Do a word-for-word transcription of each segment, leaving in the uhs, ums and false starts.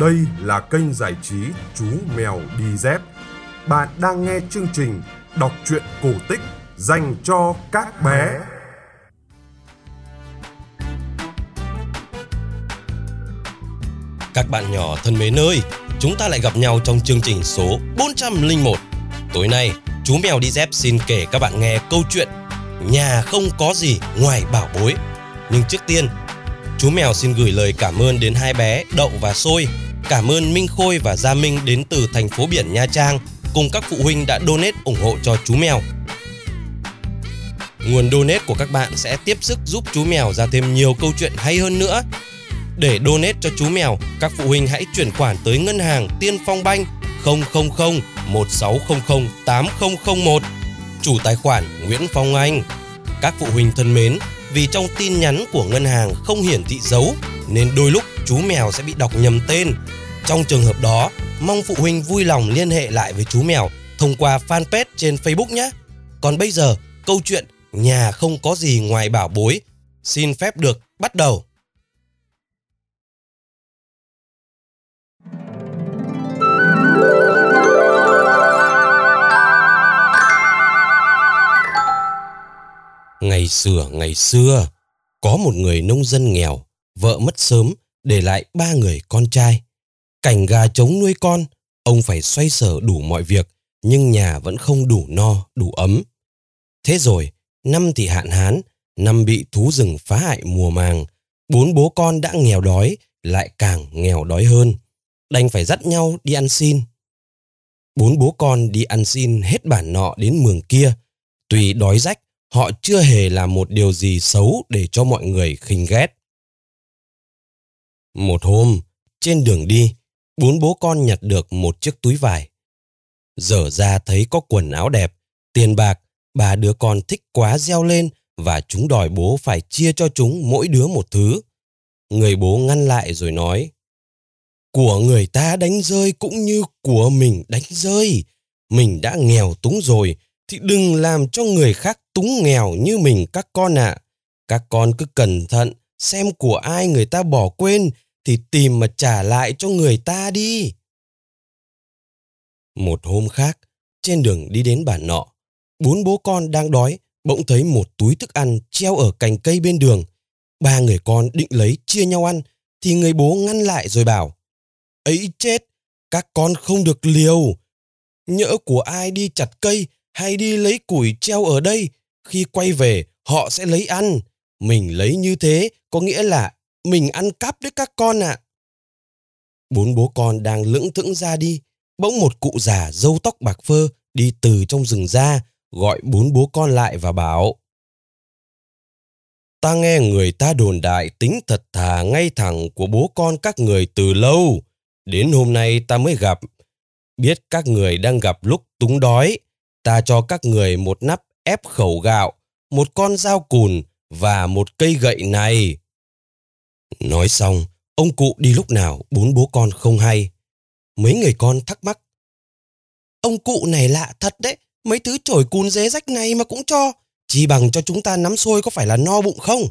Đây là kênh giải trí Chú Mèo Đi Dép. Bạn đang nghe chương trình đọc truyện cổ tích dành cho các bé. Các bạn nhỏ thân mến ơi, chúng ta lại gặp nhau trong chương trình số bốn trăm lẻ một. Tối nay, Chú Mèo Đi Dép xin kể các bạn nghe câu chuyện Nhà không có gì ngoài bảo bối. Nhưng trước tiên, chú mèo xin gửi lời cảm ơn đến hai bé Đậu và Sôi. Cảm ơn Minh Khôi và Gia Minh đến từ thành phố biển Nha Trang cùng các phụ huynh đã donate ủng hộ cho chú mèo. Nguồn donate của các bạn sẽ tiếp sức giúp chú mèo ra thêm nhiều câu chuyện hay hơn nữa. Để donate cho chú mèo, các phụ huynh hãy chuyển khoản tới ngân hàng Tiên Phong Bank không không không một sáu không không tám không không một, chủ tài khoản Nguyễn Phong Anh. Các phụ huynh thân mến, vì trong tin nhắn của ngân hàng không hiển thị dấu nên đôi lúc chú mèo sẽ bị đọc nhầm tên. Trong trường hợp đó, mong phụ huynh vui lòng liên hệ lại với chú mèo thông qua fanpage trên Facebook nhé. Còn bây giờ, câu chuyện Nhà không có gì ngoài bảo bối xin phép được bắt đầu. Ngày xưa, ngày xưa, có một người nông dân nghèo, vợ mất sớm, để lại ba người con trai. Cảnh gà trống nuôi con, ông phải xoay sở đủ mọi việc, nhưng nhà vẫn không đủ no, đủ ấm. Thế rồi, năm thì hạn hán, năm bị thú rừng phá hại mùa màng, bốn bố con đã nghèo đói, lại càng nghèo đói hơn. Đành phải dắt nhau đi ăn xin. Bốn bố con đi ăn xin hết bản nọ đến mường kia, tuy đói rách, họ chưa hề làm một điều gì xấu để cho mọi người khinh ghét. Một hôm, trên đường đi, bốn bố con nhặt được một chiếc túi vải. Dở ra thấy có quần áo đẹp, tiền bạc, ba đứa con thích quá reo lên và chúng đòi bố phải chia cho chúng mỗi đứa một thứ. Người bố ngăn lại rồi nói, của người ta đánh rơi cũng như của mình đánh rơi. Mình đã nghèo túng rồi thì đừng làm cho người khác túng nghèo như mình các con ạ. À. Các con cứ cẩn thận, xem của ai người ta bỏ quên thì tìm mà trả lại cho người ta đi. Một hôm khác, trên đường đi đến bản nọ, bốn bố con đang đói, bỗng thấy một túi thức ăn treo ở cành cây bên đường. Ba người con định lấy chia nhau ăn, thì người bố ngăn lại rồi bảo, ấy chết, các con không được liều. Nhỡ của ai đi chặt cây, hay đi lấy củi treo ở đây, khi quay về họ sẽ lấy ăn. Mình lấy như thế có nghĩa là mình ăn cắp đấy các con ạ. À. Bốn bố con đang lững thững ra đi, bỗng một cụ già râu tóc bạc phơ đi từ trong rừng ra, gọi bốn bố con lại và bảo, ta nghe người ta đồn đại tính thật thà ngay thẳng của bố con các người từ lâu, đến hôm nay ta mới gặp. Biết các người đang gặp lúc túng đói, ta cho các người một nắp ép khẩu gạo, một con dao cùn và một cây gậy này. Nói xong, ông cụ đi lúc nào bốn bố con không hay. Mấy người con thắc mắc. Ông cụ này lạ thật đấy, mấy thứ chổi cùn dế rách này mà cũng cho, chỉ bằng cho chúng ta nắm xôi có phải là no bụng không?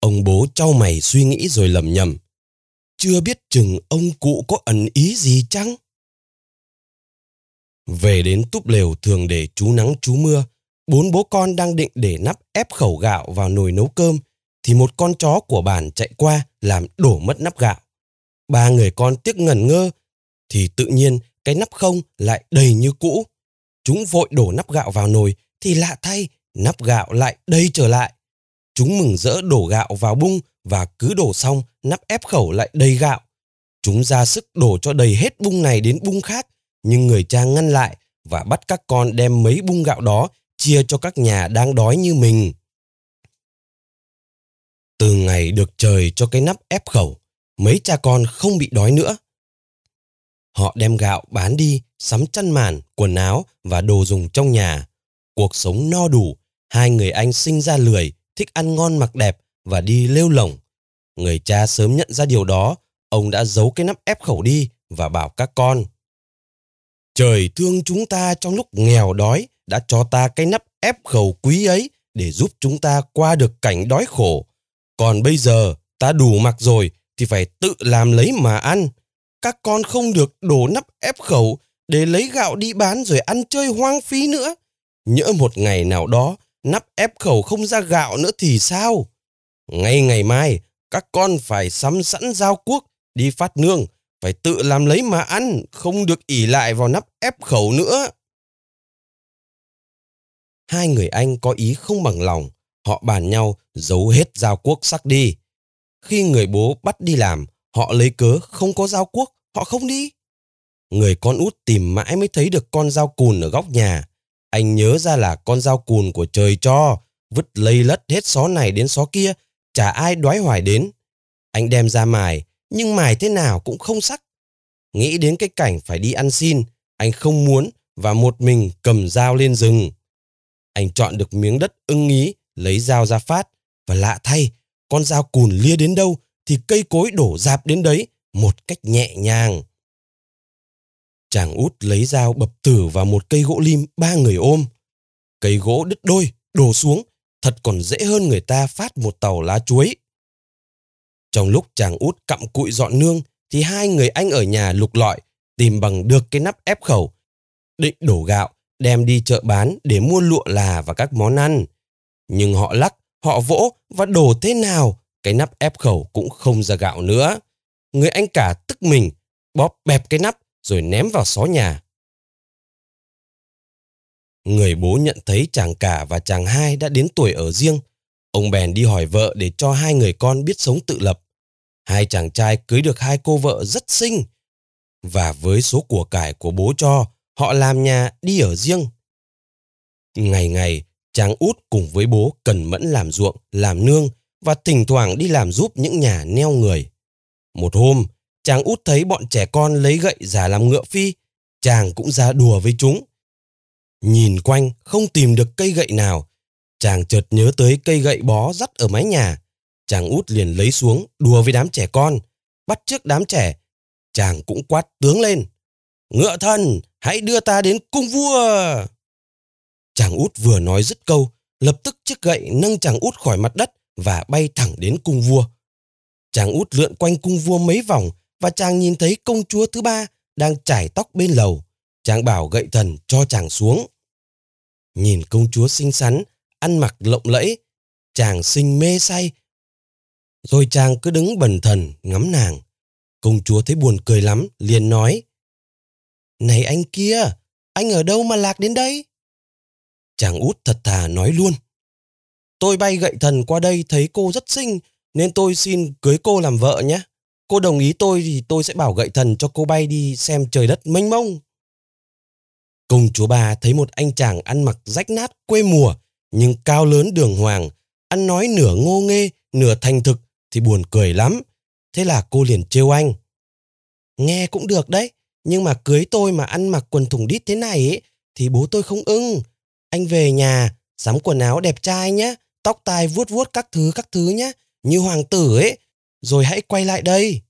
Ông bố chau mày suy nghĩ rồi lẩm nhẩm. Chưa biết chừng ông cụ có ẩn ý gì chăng? Về đến túp lều thường để trú nắng trú mưa, bốn bố con đang định để nắp ép khẩu gạo vào nồi nấu cơm, thì một con chó của bản chạy qua làm đổ mất nắp gạo. Ba người con tiếc ngẩn ngơ, thì tự nhiên cái nắp không lại đầy như cũ. Chúng vội đổ nắp gạo vào nồi, thì lạ thay, nắp gạo lại đầy trở lại. Chúng mừng rỡ đổ gạo vào bung và cứ đổ xong, nắp ép khẩu lại đầy gạo. Chúng ra sức đổ cho đầy hết bung này đến bung khác, nhưng người cha ngăn lại và bắt các con đem mấy bung gạo đó chia cho các nhà đang đói như mình. Từ ngày được trời cho cái nắp ép khẩu, mấy cha con không bị đói nữa. Họ đem gạo bán đi, sắm chăn màn, quần áo và đồ dùng trong nhà. Cuộc sống no đủ, hai người anh sinh ra lười, thích ăn ngon mặc đẹp và đi lêu lổng. Người cha sớm nhận ra điều đó, ông đã giấu cái nắp ép khẩu đi và bảo các con, trời thương chúng ta trong lúc nghèo đói đã cho ta cái nắp ép khẩu quý ấy để giúp chúng ta qua được cảnh đói khổ. Còn bây giờ ta đủ mặc rồi thì phải tự làm lấy mà ăn. Các con không được đổ nắp ép khẩu để lấy gạo đi bán rồi ăn chơi hoang phí nữa. Nhỡ một ngày nào đó nắp ép khẩu không ra gạo nữa thì sao? Ngay ngày mai, các con phải sắm sẵn dao cuốc, đi phát nương, phải tự làm lấy mà ăn, không được ỷ lại vào nắp ép khẩu nữa. Hai người anh có ý không bằng lòng, họ bàn nhau giấu hết dao cuốc sắc đi. Khi người bố bắt đi làm, họ lấy cớ không có dao cuốc, họ không đi. Người con út tìm mãi mới thấy được con dao cùn ở góc nhà. Anh nhớ ra là con dao cùn của trời cho, vứt lây lất hết xó này đến xó kia, chả ai đoái hoài đến. Anh đem ra mài, nhưng mài thế nào cũng không sắc. Nghĩ đến cái cảnh phải đi ăn xin, anh không muốn và một mình cầm dao lên rừng. Anh chọn được miếng đất ưng ý, lấy dao ra phát, và lạ thay, con dao cùn lia đến đâu thì cây cối đổ dạp đến đấy một cách nhẹ nhàng. Chàng út lấy dao bập tử vào một cây gỗ lim ba người ôm. Cây gỗ đứt đôi, đổ xuống, thật còn dễ hơn người ta phát một tàu lá chuối. Trong lúc chàng út cặm cụi dọn nương thì hai người anh ở nhà lục lọi, tìm bằng được cái nắp ép khẩu, định đổ gạo, đem đi chợ bán để mua lụa là và các món ăn. Nhưng họ lắc, họ vỗ và đổ thế nào, cái nắp ép khẩu cũng không ra gạo nữa. Người anh cả tức mình, bóp bẹp cái nắp rồi ném vào xó nhà. Người bố nhận thấy chàng cả và chàng hai đã đến tuổi ở riêng. Ông bèn đi hỏi vợ để cho hai người con biết sống tự lập. Hai chàng trai cưới được hai cô vợ rất xinh. Và với số của cải của bố cho, họ làm nhà đi ở riêng. Ngày ngày, chàng út cùng với bố cần mẫn làm ruộng, làm nương và thỉnh thoảng đi làm giúp những nhà neo người. Một hôm, chàng út thấy bọn trẻ con lấy gậy giả làm ngựa phi, chàng cũng ra đùa với chúng. Nhìn quanh không tìm được cây gậy nào, chàng chợt nhớ tới cây gậy bó dắt ở mái nhà. Chàng út liền lấy xuống đùa với đám trẻ con, bắt chước đám trẻ, chàng cũng quát tướng lên: "Ngựa thần, hãy đưa ta đến cung vua!" Chàng út vừa nói dứt câu, lập tức chiếc gậy nâng chàng út khỏi mặt đất và bay thẳng đến cung vua. Chàng út lượn quanh cung vua mấy vòng và chàng nhìn thấy công chúa thứ ba đang chải tóc bên lầu. Chàng bảo gậy thần cho chàng xuống. Nhìn công chúa xinh xắn, ăn mặc lộng lẫy, chàng sinh mê say. Rồi chàng cứ đứng bần thần ngắm nàng. Công chúa thấy buồn cười lắm, liền nói: "Này anh kia, anh ở đâu mà lạc đến đây?" Chàng út thật thà nói luôn: "Tôi bay gậy thần qua đây thấy cô rất xinh, nên tôi xin cưới cô làm vợ nhé. Cô đồng ý tôi thì tôi sẽ bảo gậy thần cho cô bay đi xem trời đất mênh mông." Công chúa bà thấy một anh chàng ăn mặc rách nát quê mùa, nhưng cao lớn đường hoàng, ăn nói nửa ngô nghê, nửa thành thực thì buồn cười lắm. Thế là cô liền trêu anh: "Nghe cũng được đấy, nhưng mà cưới tôi mà ăn mặc quần thủng đít thế này ấy, thì bố tôi không ưng. Anh về nhà, sắm quần áo đẹp trai nhé, tóc tai vuốt vuốt các thứ các thứ nhé, như hoàng tử ấy, rồi hãy quay lại đây."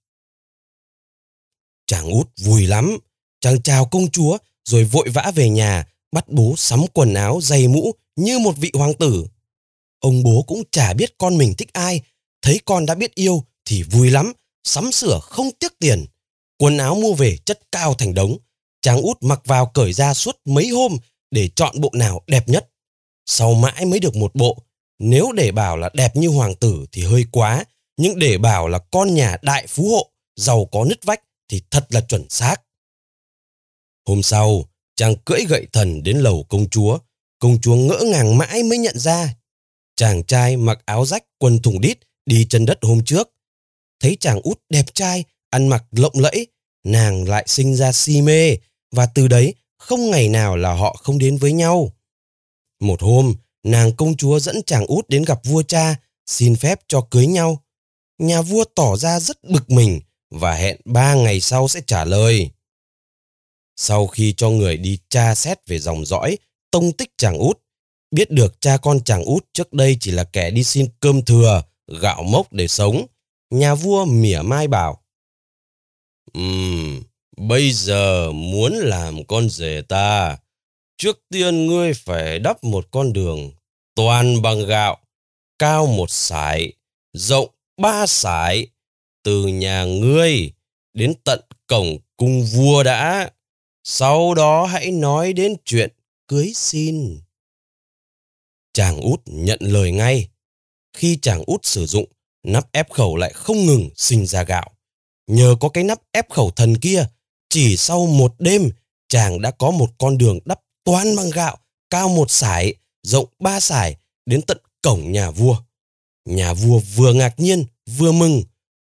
Chàng út vui lắm, chàng chào công chúa, rồi vội vã về nhà, bắt bố sắm quần áo giày mũ như một vị hoàng tử. Ông bố cũng chả biết con mình thích ai, thấy con đã biết yêu thì vui lắm, sắm sửa không tiếc tiền. Quần áo mua về chất cao thành đống, chàng út mặc vào cởi ra suốt mấy hôm để chọn bộ nào đẹp nhất. Sau mãi mới được một bộ, nếu để bảo là đẹp như hoàng tử thì hơi quá, nhưng để bảo là con nhà đại phú hộ, giàu có nứt vách thì thật là chuẩn xác. Hôm sau, chàng cưỡi gậy thần đến lầu công chúa. Công chúa ngỡ ngàng mãi mới nhận ra chàng trai mặc áo rách quần thủng đít đi chân đất hôm trước. Thấy chàng út đẹp trai, ăn mặc lộng lẫy, nàng lại sinh ra si mê, và từ đấy không ngày nào là họ không đến với nhau. Một hôm, nàng công chúa dẫn chàng út đến gặp vua cha, xin phép cho cưới nhau. Nhà vua tỏ ra rất bực mình và hẹn ba ngày sau sẽ trả lời. Sau khi cho người đi tra xét về dòng dõi, tông tích chàng út, biết được cha con chàng út trước đây chỉ là kẻ đi xin cơm thừa, gạo mốc để sống, nhà vua mỉa mai bảo: Ừm, bây giờ muốn làm con rể ta, trước tiên ngươi phải đắp một con đường toàn bằng gạo, cao một sải, rộng ba sải, từ nhà ngươi đến tận cổng cung vua đã, sau đó hãy nói đến chuyện cưới xin. Chàng út nhận lời ngay. Khi chàng út sử dụng, nắp ép khẩu lại không ngừng sinh ra gạo. Nhờ có cái nắp ép khẩu thần kia, chỉ sau một đêm, chàng đã có một con đường đắp toan bằng gạo, cao một sải, rộng ba sải, đến tận cổng nhà vua. Nhà vua vừa ngạc nhiên, vừa mừng.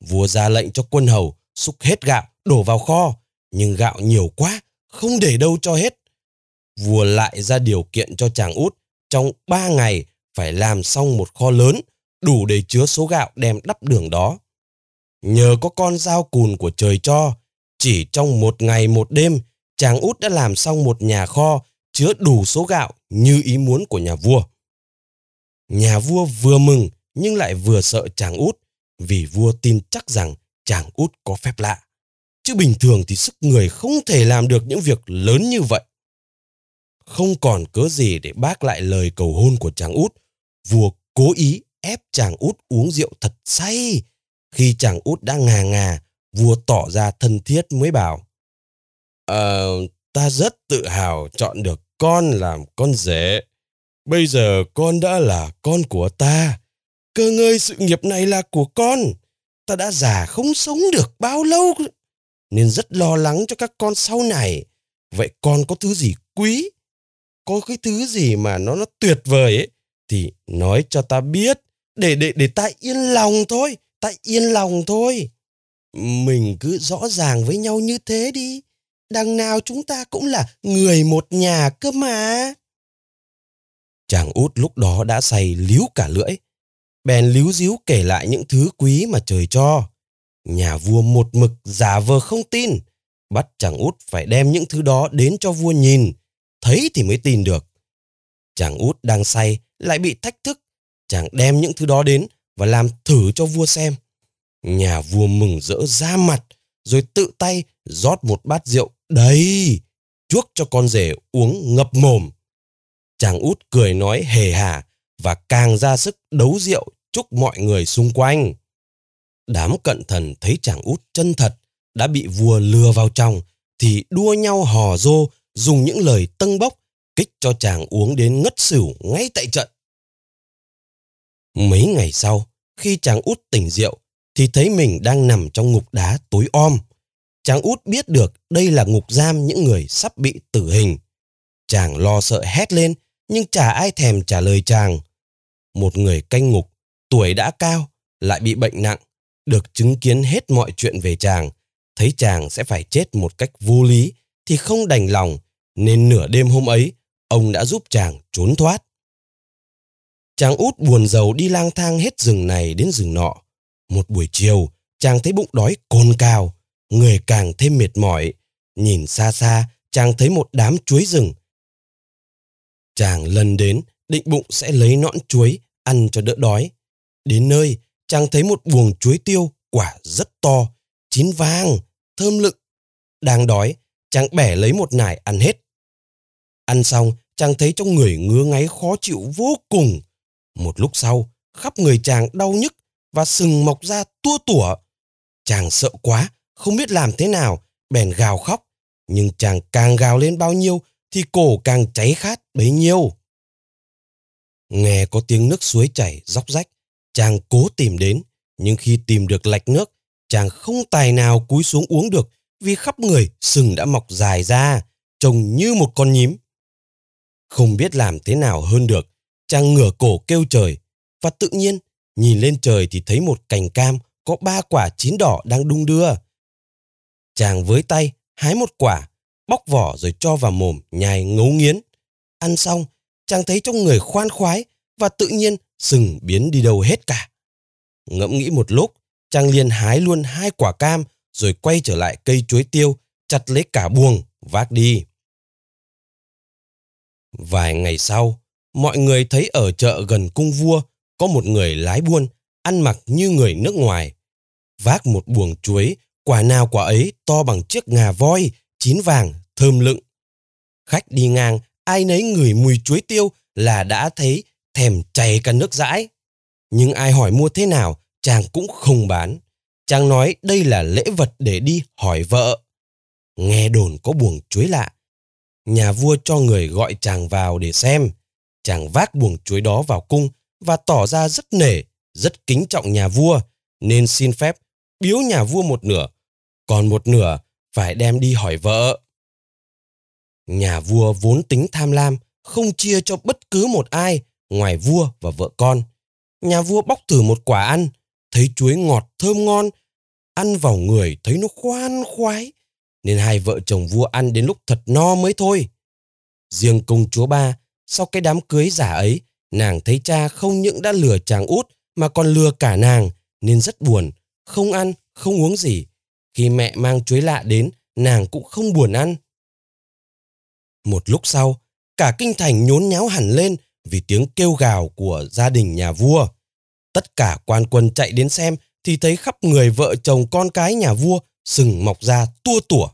Vua ra lệnh cho quân hầu xúc hết gạo, đổ vào kho. Nhưng gạo nhiều quá, không để đâu cho hết. Vua lại ra điều kiện cho chàng út trong ba ngày phải làm xong một kho lớn, đủ để chứa số gạo đem đắp đường đó. Nhờ có con dao cùn của trời cho, chỉ trong một ngày một đêm, chàng út đã làm xong một nhà kho chứa đủ số gạo như ý muốn của nhà vua. Nhà vua vừa mừng nhưng lại vừa sợ chàng út, vì vua tin chắc rằng chàng út có phép lạ. Chứ bình thường thì sức người không thể làm được những việc lớn như vậy. Không còn cớ gì để bác lại lời cầu hôn của chàng út, vua cố ý ép chàng út uống rượu thật say. Khi chàng út đã ngà ngà, vua tỏ ra thân thiết mới bảo: Ờ, à, ta rất tự hào chọn được con làm con rể. Bây giờ con đã là con của ta. Cơ ngơi sự nghiệp này là của con. Ta đã già không sống được bao lâu, nên rất lo lắng cho các con sau này. Vậy con có thứ gì quý, có cái thứ gì mà nó, nó tuyệt vời ấy, thì nói cho ta biết, để, để, để ta yên lòng thôi, ta yên lòng thôi. Mình cứ rõ ràng với nhau như thế đi. Đằng nào chúng ta cũng là người một nhà cơ mà. Chàng út lúc đó đã say líu cả lưỡi, bèn líu díu kể lại những thứ quý mà trời cho. Nhà vua một mực giả vờ không tin, bắt chàng út phải đem những thứ đó đến cho vua nhìn, thấy thì mới tin được. Chàng út đang say lại bị thách thức, chàng đem những thứ đó đến và làm thử cho vua xem. Nhà vua mừng rỡ ra mặt, rồi tự tay rót một bát rượu đầy, chuốc cho con rể uống ngập mồm. Chàng út cười nói hề hả và càng ra sức đấu rượu chúc mọi người xung quanh. Đám cận thần thấy chàng út chân thật đã bị vua lừa vào trong thì đua nhau hò rô, dùng những lời tâng bốc kích cho chàng uống đến ngất xỉu ngay tại trận. Mấy ngày sau, khi chàng út tỉnh rượu thì thấy mình đang nằm trong ngục đá tối om. Chàng út biết được đây là ngục giam những người sắp bị tử hình. Chàng lo sợ hét lên nhưng chả ai thèm trả lời chàng. Một người canh ngục tuổi đã cao lại bị bệnh nặng, được chứng kiến hết mọi chuyện về chàng, thấy chàng sẽ phải chết một cách vô lý thì không đành lòng, nên nửa đêm hôm ấy ông đã giúp chàng trốn thoát. Chàng út buồn rầu đi lang thang hết rừng này đến rừng nọ. Một buổi chiều, chàng thấy bụng đói cồn cào, người càng thêm mệt mỏi. Nhìn xa xa, chàng thấy một đám chuối rừng. Chàng lần đến, định bụng sẽ lấy nõn chuối ăn cho đỡ đói. Đến nơi, chàng thấy một buồng chuối tiêu quả rất to, chín vàng, thơm lựng. Đang đói, chàng bẻ lấy một nải ăn hết. Ăn xong, chàng thấy trong người ngứa ngáy khó chịu vô cùng. Một lúc sau, khắp người chàng đau nhức và sừng mọc ra tua tủa. Chàng sợ quá, không biết làm thế nào, bèn gào khóc. Nhưng chàng càng gào lên bao nhiêu thì cổ càng cháy khát bấy nhiêu. Nghe có tiếng nước suối chảy róc rách, chàng cố tìm đến, nhưng khi tìm được lạch nước, chàng không tài nào cúi xuống uống được vì khắp người sừng đã mọc dài ra, trông như một con nhím. Không biết làm thế nào hơn được, chàng ngửa cổ kêu trời, và tự nhiên nhìn lên trời thì thấy một cành cam có ba quả chín đỏ đang đung đưa. Chàng với tay hái một quả, bóc vỏ rồi cho vào mồm nhai ngấu nghiến. Ăn xong, chàng thấy trong người khoan khoái và tự nhiên sừng biến đi đâu hết cả. Ngẫm nghĩ một lúc, chàng liền hái luôn hai quả cam rồi quay trở lại cây chuối tiêu, chặt lấy cả buồng vác đi. Vài ngày sau, mọi người thấy ở chợ gần cung vua có một người lái buôn ăn mặc như người nước ngoài, vác một buồng chuối, quả nào quả ấy to bằng chiếc ngà voi, chín vàng, thơm lựng. Khách đi ngang ai nấy ngửi mùi chuối tiêu là đã thấy thèm chảy cả nước dãi. Nhưng ai hỏi mua thế nào, chàng cũng không bán. Chàng nói đây là lễ vật để đi hỏi vợ. Nghe đồn có buồng chuối lạ. Nhà vua cho người gọi chàng vào để xem. Chàng vác buồng chuối đó vào cung và tỏ ra rất nể, rất kính trọng nhà vua, nên xin phép biếu nhà vua một nửa, còn một nửa phải đem đi hỏi vợ. Nhà vua vốn tính tham lam, không chia cho bất cứ một ai ngoài vua và vợ con. Nhà vua bóc thử một quả ăn, thấy chuối ngọt thơm ngon, ăn vào người thấy nó khoan khoái, nên hai vợ chồng vua ăn đến lúc thật no mới thôi. Riêng công chúa Ba, sau cái đám cưới giả ấy, nàng thấy cha không những đã lừa chàng út mà còn lừa cả nàng, nên rất buồn, không ăn, không uống gì. Khi mẹ mang chuối lạ đến, nàng cũng không buồn ăn. Một lúc sau, cả kinh thành nhốn nháo hẳn lên vì tiếng kêu gào của gia đình nhà vua. Tất cả quan quân chạy đến xem thì thấy khắp người vợ chồng con cái nhà vua sừng mọc ra tua tủa.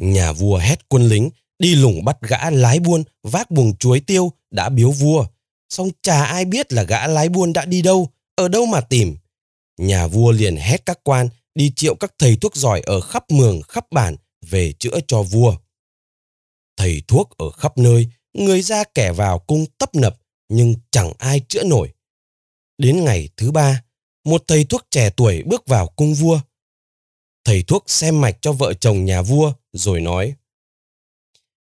Nhà vua hét quân lính đi lùng bắt gã lái buôn vác buồng chuối tiêu đã biếu vua. Song chả ai biết là gã lái buôn đã đi đâu, ở đâu mà tìm. Nhà vua liền hét các quan đi triệu các thầy thuốc giỏi ở khắp mường khắp bản về chữa cho vua. Thầy thuốc ở khắp nơi, người ra kẻ vào cung tấp nập nhưng chẳng ai chữa nổi. Đến ngày thứ ba, một thầy thuốc trẻ tuổi bước vào cung vua. Thầy thuốc xem mạch cho vợ chồng nhà vua rồi nói: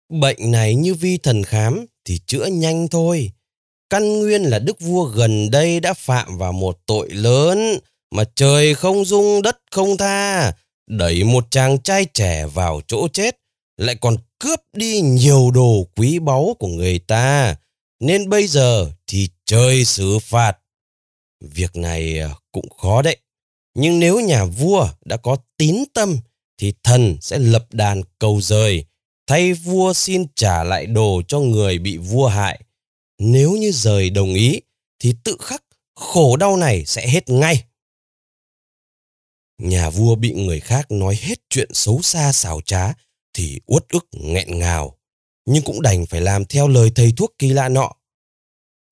"Bệnh này như vi thần khám thì chữa nhanh thôi. Căn nguyên là đức vua gần đây đã phạm vào một tội lớn mà trời không dung đất không tha, đẩy một chàng trai trẻ vào chỗ chết, lại còn cướp đi nhiều đồ quý báu của người ta, nên bây giờ thì trời xử phạt. Việc này cũng khó đấy, nhưng nếu nhà vua đã có tín tâm thì thần sẽ lập đàn cầu rời, thay vua xin trả lại đồ cho người bị vua hại. Nếu như rời đồng ý thì tự khắc khổ đau này sẽ hết ngay." Nhà vua bị người khác nói hết chuyện xấu xa xảo trá thì uất ức nghẹn ngào, nhưng cũng đành phải làm theo lời thầy thuốc kỳ lạ nọ.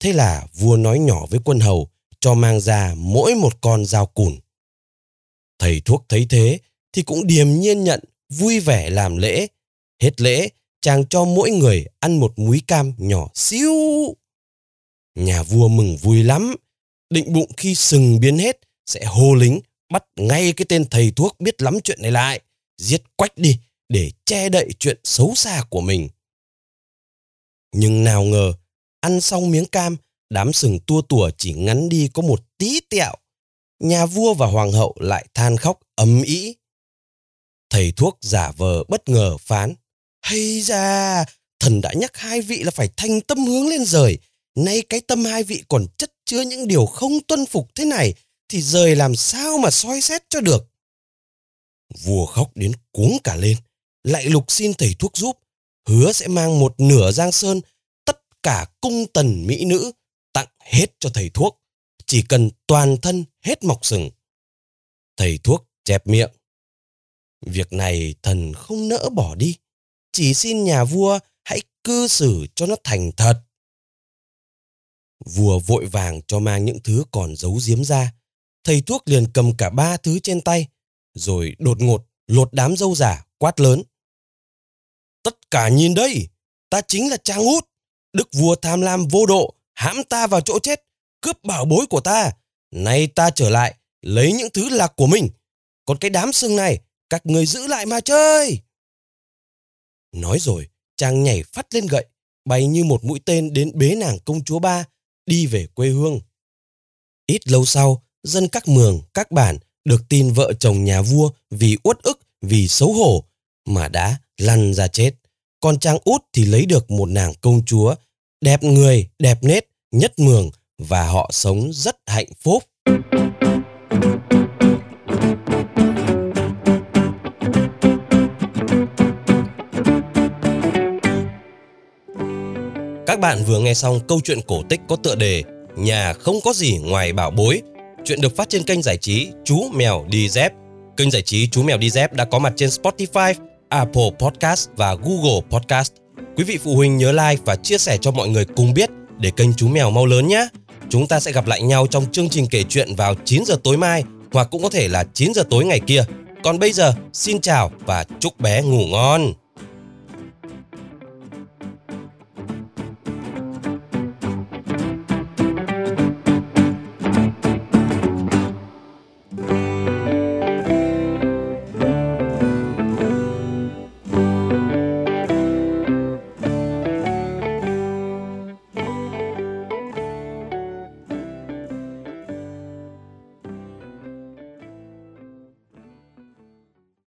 Thế là vua nói nhỏ với quân hầu cho mang ra mỗi một con dao cùn. Thầy thuốc thấy thế thì cũng điềm nhiên nhận, vui vẻ làm lễ. Hết lễ, chàng cho mỗi người ăn một múi cam nhỏ xíu. Nhà vua mừng vui lắm, định bụng khi sừng biến hết sẽ hô lính bắt ngay cái tên thầy thuốc biết lắm chuyện này lại, giết quách đi để che đậy chuyện xấu xa của mình. Nhưng nào ngờ, ăn xong miếng cam, đám sừng tua tủa chỉ ngắn đi có một tí tẹo. Nhà vua và hoàng hậu lại than khóc ầm ĩ. Thầy thuốc giả vờ bất ngờ phán: "Hay da, thần đã nhắc hai vị là phải thành tâm hướng lên rời. Nay cái tâm hai vị còn chất chứa những điều không tuân phục thế này, thì rời làm sao mà soi xét cho được." Vua khóc đến cuống cả lên, lại lục xin thầy thuốc giúp, hứa sẽ mang một nửa giang sơn, tất cả cung tần mỹ nữ, tặng hết cho thầy thuốc, chỉ cần toàn thân hết mọc sừng. Thầy thuốc chẹp miệng: "Việc này thần không nỡ bỏ đi, chỉ xin nhà vua hãy cư xử cho nó thành thật." Vua vội vàng cho mang những thứ còn giấu giếm ra. Thầy thuốc liền cầm cả ba thứ trên tay, rồi đột ngột lột đám râu giả quát lớn: "Tất cả nhìn đây, ta chính là Trang Út. Đức vua tham lam vô độ, hãm ta vào chỗ chết, cướp bảo bối của ta. Nay ta trở lại, lấy những thứ lạc của mình. Còn cái đám sừng này, các người giữ lại mà chơi." Nói rồi, chàng nhảy phắt lên gậy, bay như một mũi tên đến bế nàng công chúa Ba, đi về quê hương. Ít lâu sau, dân các mường, các bản được tin vợ chồng nhà vua vì uất ức, vì xấu hổ mà đã lăn ra chết. Còn chàng út thì lấy được một nàng công chúa đẹp người, đẹp nết, nhất mường, và họ sống rất hạnh phúc. Các bạn vừa nghe xong câu chuyện cổ tích có tựa đề Nhà không có gì ngoài bảo bối. Chuyện được phát trên kênh giải trí Chú Mèo Đi Dép. Kênh giải trí Chú Mèo Đi Dép đã có mặt trên Spotify, Apple Podcast và Google Podcast. Quý vị phụ huynh nhớ like và chia sẻ cho mọi người cùng biết để kênh Chú Mèo mau lớn nhé. Chúng ta sẽ gặp lại nhau trong chương trình kể chuyện vào chín giờ tối mai hoặc cũng có thể là chín giờ tối ngày kia. Còn bây giờ, xin chào và chúc bé ngủ ngon.